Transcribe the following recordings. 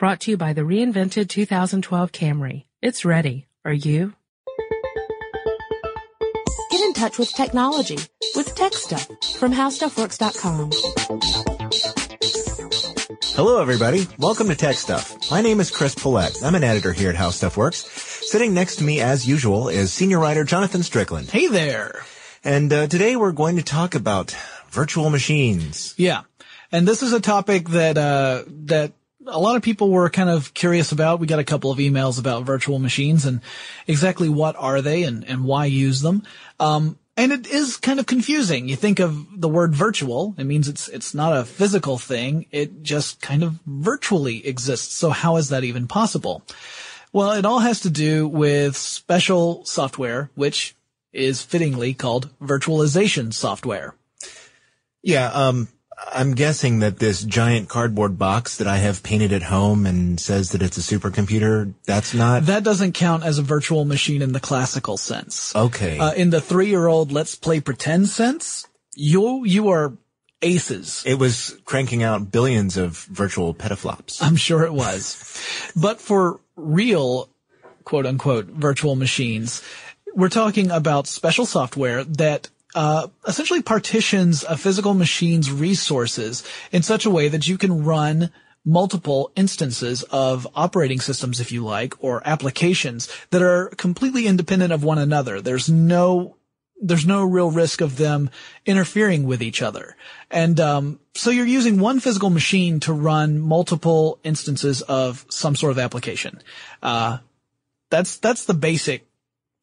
Brought to you by the reinvented 2012 Camry. It's ready. Are you? Get in touch with technology with Tech Stuff from HowStuffWorks.com. Hello, everybody. Welcome to Tech Stuff. My name is Chris Pollette. I'm an editor here at HowStuffWorks. Sitting next to me, as usual, is senior writer Jonathan Strickland. Hey there. And today we're going to talk about virtual machines. Yeah. And this is a topic that a lot of people were kind of curious about. We got a couple of emails about virtual machines and exactly what are they and why use them. And it is kind of confusing. You think of the word virtual. It means it's not a physical thing. It just kind of virtually exists. So how is that even possible? Well, it all has to do with special software, which is fittingly called virtualization software. Yeah. I'm guessing that this giant cardboard box that I have painted at home and says that it's a supercomputer, that doesn't count as a virtual machine in the classical sense. Okay. In the 3-year-old let's play pretend sense, you are aces. It was cranking out billions of virtual petaflops. I'm sure it was. But for real, quote unquote, virtual machines, we're talking about special software that essentially partitions a physical machine's resources in such a way that you can run multiple instances of operating systems, if you like, or applications that are completely independent of one another. There's no real risk of them interfering with each other. And so you're using one physical machine to run multiple instances of some sort of application. That's the basic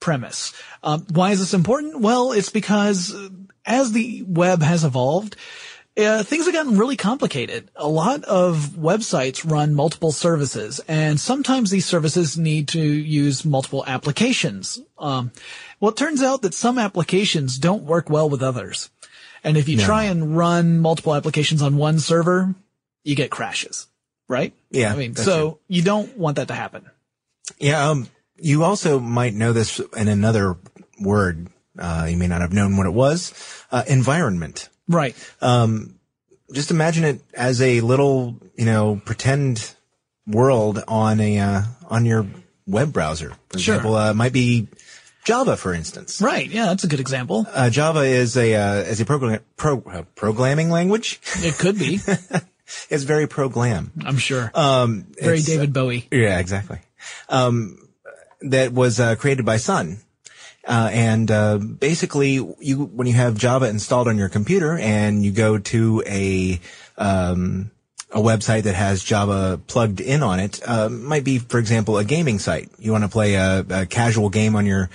premise. Why is this important? Well, it's because as the web has evolved, things have gotten really complicated. A lot of websites run multiple services, and sometimes these services need to use multiple applications. Well, it turns out that some applications don't work well with others. And if you try and run multiple applications on one server, you get crashes, right? Yeah. I mean, so true. You don't want that to happen. Yeah. You also might know this in another word. You may not have known what it was. Environment. Right. Just imagine it as a little, pretend world on your web browser. For example, might be Java, for instance. Right. Yeah, that's a good example. Java is a programming language. It could be. It's very pro-glam. I'm sure. Very David Bowie. Yeah, exactly. That was created by Sun. Basically, when you have Java installed on your computer and you go to a website that has Java plugged in on it, might be, for example, a gaming site. You want to play a casual game on your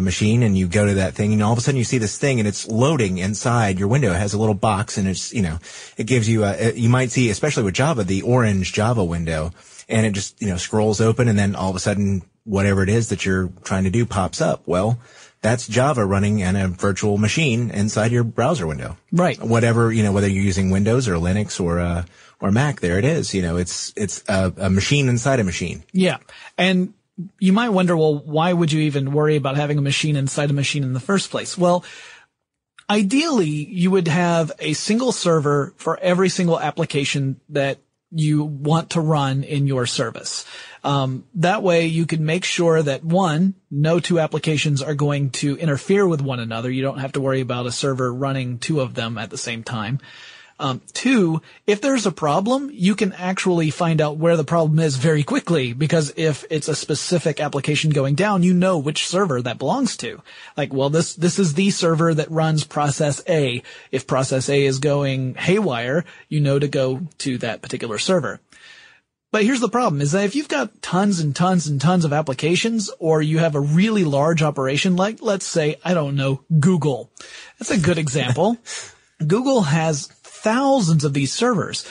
machine, and you go to that thing, and all of a sudden you see this thing, and it's loading inside your window. It has a little box, and it's, you know, it gives you you might see, especially with Java, the orange Java window, and it just, you know, scrolls open, and then all of a sudden, whatever it is that you're trying to do pops up. Well, that's Java running in a virtual machine inside your browser window. Right. Whatever, you know, whether you're using Windows or Linux or Mac, there it is. You know, it's a machine inside a machine. Yeah. And you might wonder, well, why would you even worry about having a machine inside a machine in the first place? Well, ideally, you would have a single server for every single application that you want to run in your service. That way you can make sure that, one, no two applications are going to interfere with one another. You don't have to worry about a server running two of them at the same time. Two, if there's a problem, you can actually find out where the problem is very quickly, because if it's a specific application going down, you know which server that belongs to. Like, well, this is the server that runs process A. If process A is going haywire, you know to go to that particular server. But here's the problem, is that if you've got tons and tons and tons of applications, or you have a really large operation, like, let's say, I don't know, Google. That's a good example. Google has thousands of these servers.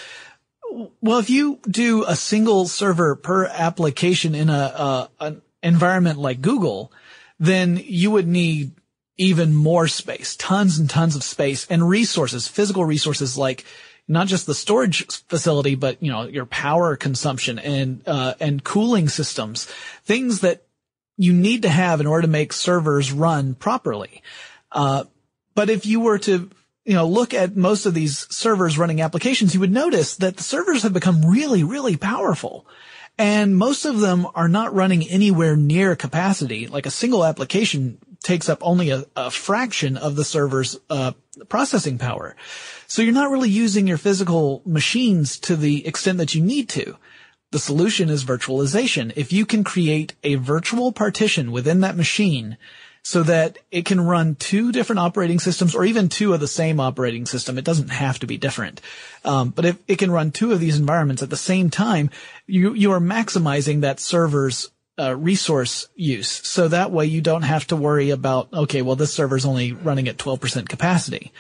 Well, if you do a single server per application in an environment like Google, then you would need even more space, tons and tons of space and resources, physical resources, like not just the storage facility, but, you know, your power consumption and cooling systems, things that you need to have in order to make servers run properly. But if you were to, you know, look at most of these servers running applications, you would notice that the servers have become really, really powerful. And most of them are not running anywhere near capacity. Like, a single application takes up only a fraction of the server's processing power. So you're not really using your physical machines to the extent that you need to. The solution is virtualization. If you can create a virtual partition within that machine so that it can run two different operating systems, or even two of the same operating system, it doesn't have to be different. But if it can run two of these environments at the same time, you are maximizing that server's resource use. So that way you don't have to worry about, okay, well, this server's only running at 12% capacity.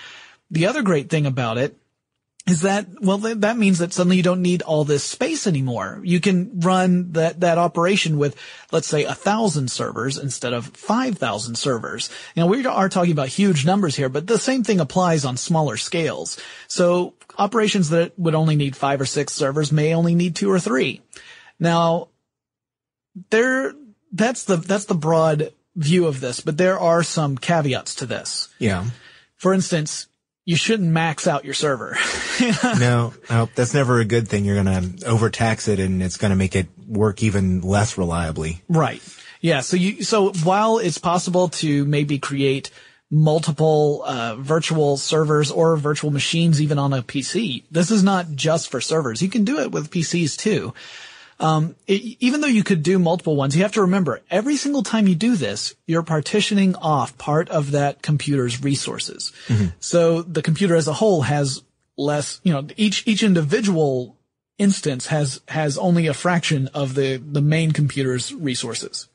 The other great thing about it is that, well, that means that suddenly you don't need all this space anymore. You can run that operation with, let's say, 1,000 servers instead of 5,000 servers. You know, we are talking about huge numbers here, but the same thing applies on smaller scales. So operations that would only need 5 or 6 servers may only need 2 or 3. Now, that's the broad view of this, but there are some caveats to this. Yeah. For instance, you shouldn't max out your server. No, that's never a good thing. You're going to overtax it, and it's going to make it work even less reliably. Right. Yeah. So while it's possible to maybe create multiple virtual servers or virtual machines even on a PC, this is not just for servers. You can do it with PCs too. Even though you could do multiple ones, you have to remember, every single time you do this, you're partitioning off part of that computer's resources. Mm-hmm. So the computer as a whole has less, you know, each individual instance has only a fraction of the main computer's resources.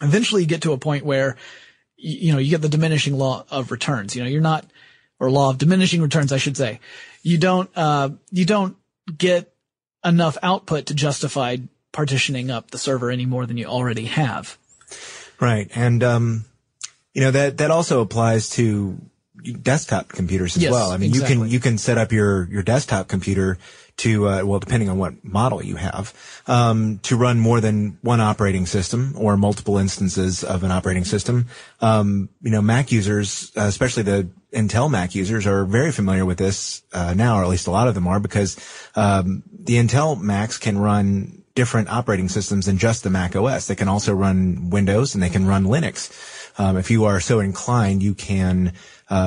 Eventually you get to a point where, you know, you get the diminishing law of returns. You know, law of diminishing returns, I should say. You don't get enough output to justify partitioning up the server any more than you already have. Right. And, you know, that also applies to desktop computers as well. I mean, exactly. you can set up your desktop computer to, depending on what model you have, to run more than one operating system or multiple instances of an operating system. You know, Mac users, especially the Intel Mac users, are very familiar with this now, or at least a lot of them are, because the Intel Macs can run different operating systems than just the Mac OS. They can also run Windows and they can run Linux. If you are so inclined, you can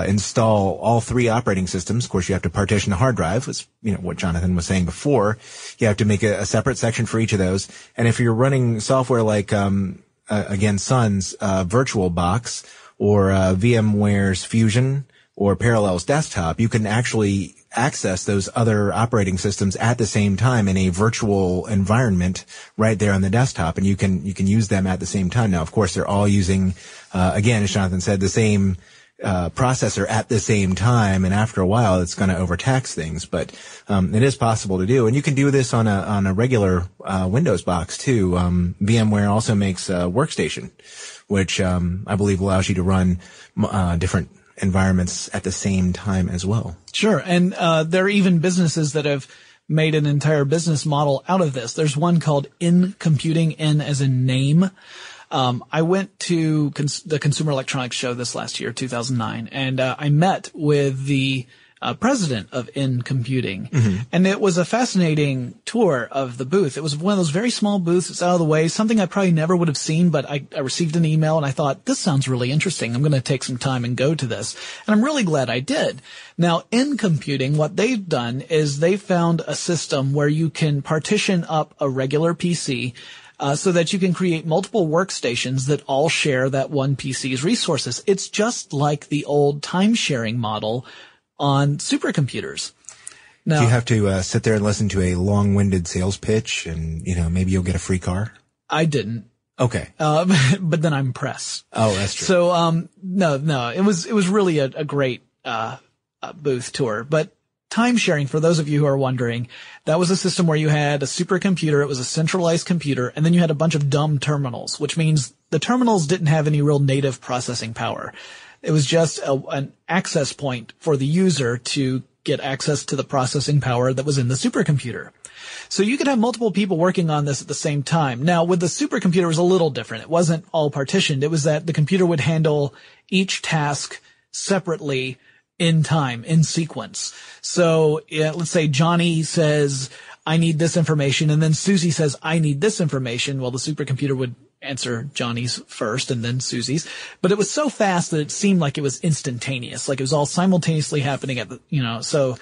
install all three operating systems. Of course, you have to partition the hard drive, which, you know, what Jonathan was saying before. You have to make a separate section for each of those. And if you're running software like, again, Sun's VirtualBox or VMware's Fusion or Parallels Desktop, you can actually access those other operating systems at the same time in a virtual environment right there on the desktop, and you can use them at the same time. Now, of course, they're all using, again, as Jonathan said, the same processor at the same time, and after a while, it's going to overtax things. But it is possible to do, and you can do this on a regular Windows box too. VMware also makes a workstation, which I believe allows you to run different environments at the same time as well. Sure. And there are even businesses that have made an entire business model out of this. There's one called In Computing, N as in name. I went to the Consumer Electronics Show this last year, 2009, and I met with the president of In Computing. Mm-hmm. And it was a fascinating tour of the booth. It was one of those very small booths. It's out of the way, something I probably never would have seen, but I received an email and I thought, this sounds really interesting. I'm going to take some time and go to this. And I'm really glad I did. Now, In Computing, what they've done is they found a system where you can partition up a regular PC so that you can create multiple workstations that all share that one PC's resources. It's just like the old time-sharing model on supercomputers. Now, do you have to sit there and listen to a long-winded sales pitch and, you know, maybe you'll get a free car? I didn't. Okay. But then I'm press. Oh, that's true. So, no, it was really a great, booth tour. But time sharing, for those of you who are wondering, that was a system where you had a supercomputer. It was a centralized computer, and then you had a bunch of dumb terminals, which means the terminals didn't have any real native processing power. It was just an access point for the user to get access to the processing power that was in the supercomputer. So you could have multiple people working on this at the same time. Now, with the supercomputer, it was a little different. It wasn't all partitioned. It was that the computer would handle each task separately in time, in sequence. So let's say Johnny says, I need this information, and then Susie says, I need this information. Well, the supercomputer would answer Johnny's first and then Susie's, but it was so fast that it seemed like it was instantaneous, like it was all simultaneously happening at the, you know, so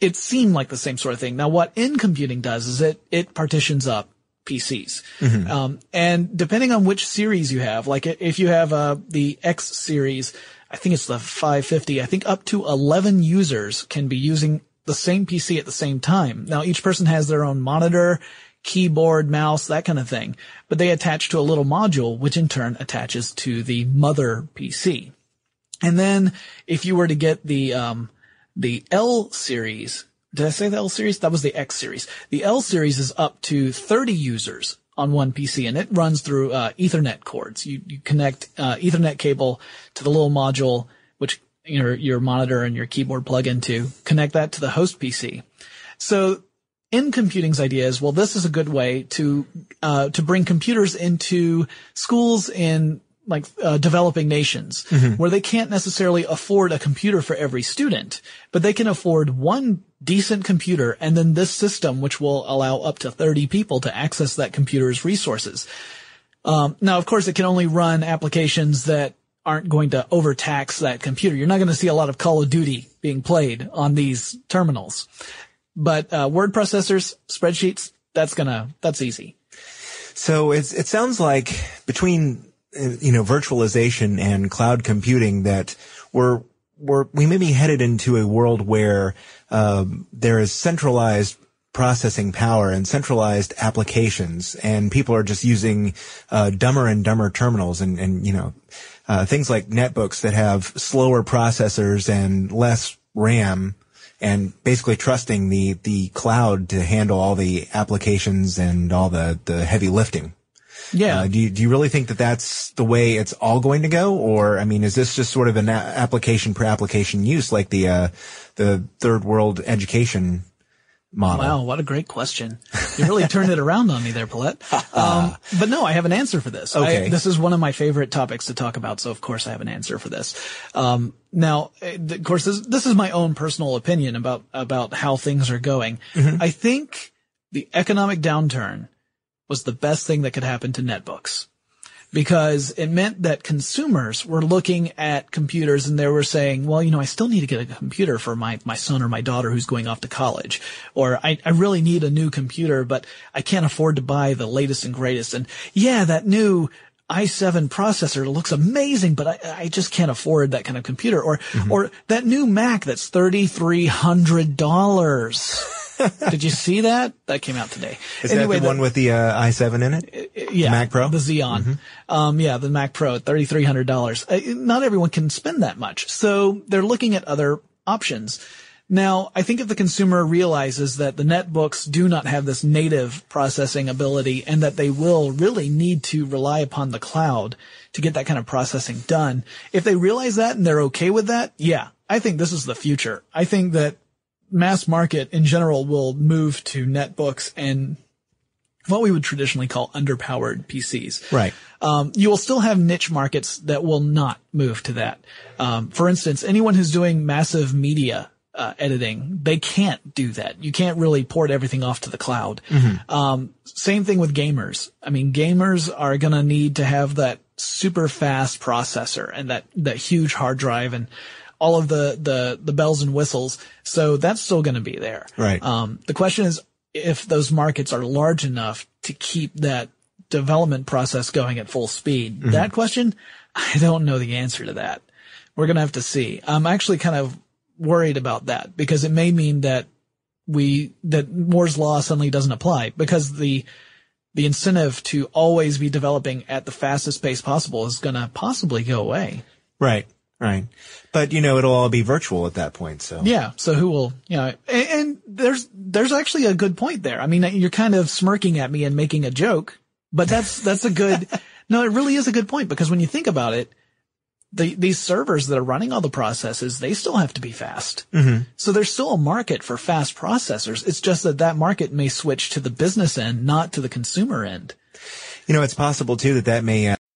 it seemed like the same sort of thing. Now, what In Computing does is it partitions up PCs. Mm-hmm. And depending on which series you have, like if you have the X series, I think it's the 550, I think up to 11 users can be using the same PC at the same time. Now, each person has their own monitor, keyboard, mouse, that kind of thing. But they attach to a little module, which in turn attaches to the mother PC. And then if you were to get the L series, did I say the L series? That was the X series. The L series is up to 30 users on one PC, and it runs through Ethernet cords. You connect Ethernet cable to the little module, which your monitor and your keyboard plug into, connect that to the host PC. So In Computing's idea is, well, this is a good way to bring computers into schools in developing nations, mm-hmm, where they can't necessarily afford a computer for every student, but they can afford one decent computer and then this system, which will allow up to 30 people to access that computer's resources. Now, of course, it can only run applications that aren't going to overtax that computer. You're not going to see a lot of Call of Duty being played on these terminals. But word processors, spreadsheets, that's easy. So it sounds like between virtualization and cloud computing that we may be headed into a world where there is centralized processing power and centralized applications, and people are just using dumber and dumber terminals and things like netbooks that have slower processors and less RAM, and basically trusting the cloud to handle all the applications and all the heavy lifting. Yeah. Do you really think that that's the way it's all going to go? Or, I mean, is this just sort of an application per application use, like the third world education model? Wow. What a great question. You really turned it around on me there, Paulette. But no, I have an answer for this. Okay. This is one of my favorite topics to talk about. So of course I have an answer for this. Now, of course, this is my own personal opinion about how things are going. Mm-hmm. I think the economic downturn was the best thing that could happen to netbooks, because it meant that consumers were looking at computers and they were saying, well, you know, I still need to get a computer for my son or my daughter who's going off to college, or I really need a new computer, but I can't afford to buy the latest and greatest. And yeah, that new i7 processor looks amazing, but I just can't afford that kind of computer, or that new Mac that's $3,300. Did you see that? That came out today. Is anyway, that the one with the i7 in it? Yeah. Mac Pro? The Xeon. Mm-hmm. Yeah, the Mac Pro, $3,300. Not everyone can spend that much. So they're looking at other options. Now, I think if the consumer realizes that the netbooks do not have this native processing ability and that they will really need to rely upon the cloud to get that kind of processing done, if they realize that and they're okay with that, yeah, I think this is the future. I think that mass market in general will move to netbooks and what we would traditionally call underpowered PCs. Right. You will still have niche markets that will not move to that. For instance, anyone who's doing massive media editing, they can't do that. You can't really port everything off to the cloud. Mm-hmm. Same thing with gamers. I mean, gamers are going to need to have that super fast processor and that huge hard drive and all of the bells and whistles. So that's still going to be there. Right. The question is if those markets are large enough to keep that development process going at full speed. Mm-hmm. That question, I don't know the answer to that. We're going to have to see. I'm actually kind of worried about that because it may mean that that Moore's law suddenly doesn't apply, because the incentive to always be developing at the fastest pace possible is going to possibly go away. Right. Right. But, you know, it'll all be virtual at that point. So yeah. So who will, you know, and there's actually a good point there. I mean, you're kind of smirking at me and making a joke, but that's a good, no, it really is a good point, because when you think about it, these servers that are running all the processes, they still have to be fast. Mm-hmm. So there's still a market for fast processors. It's just that market may switch to the business end, not to the consumer end. You know, it's possible too that may,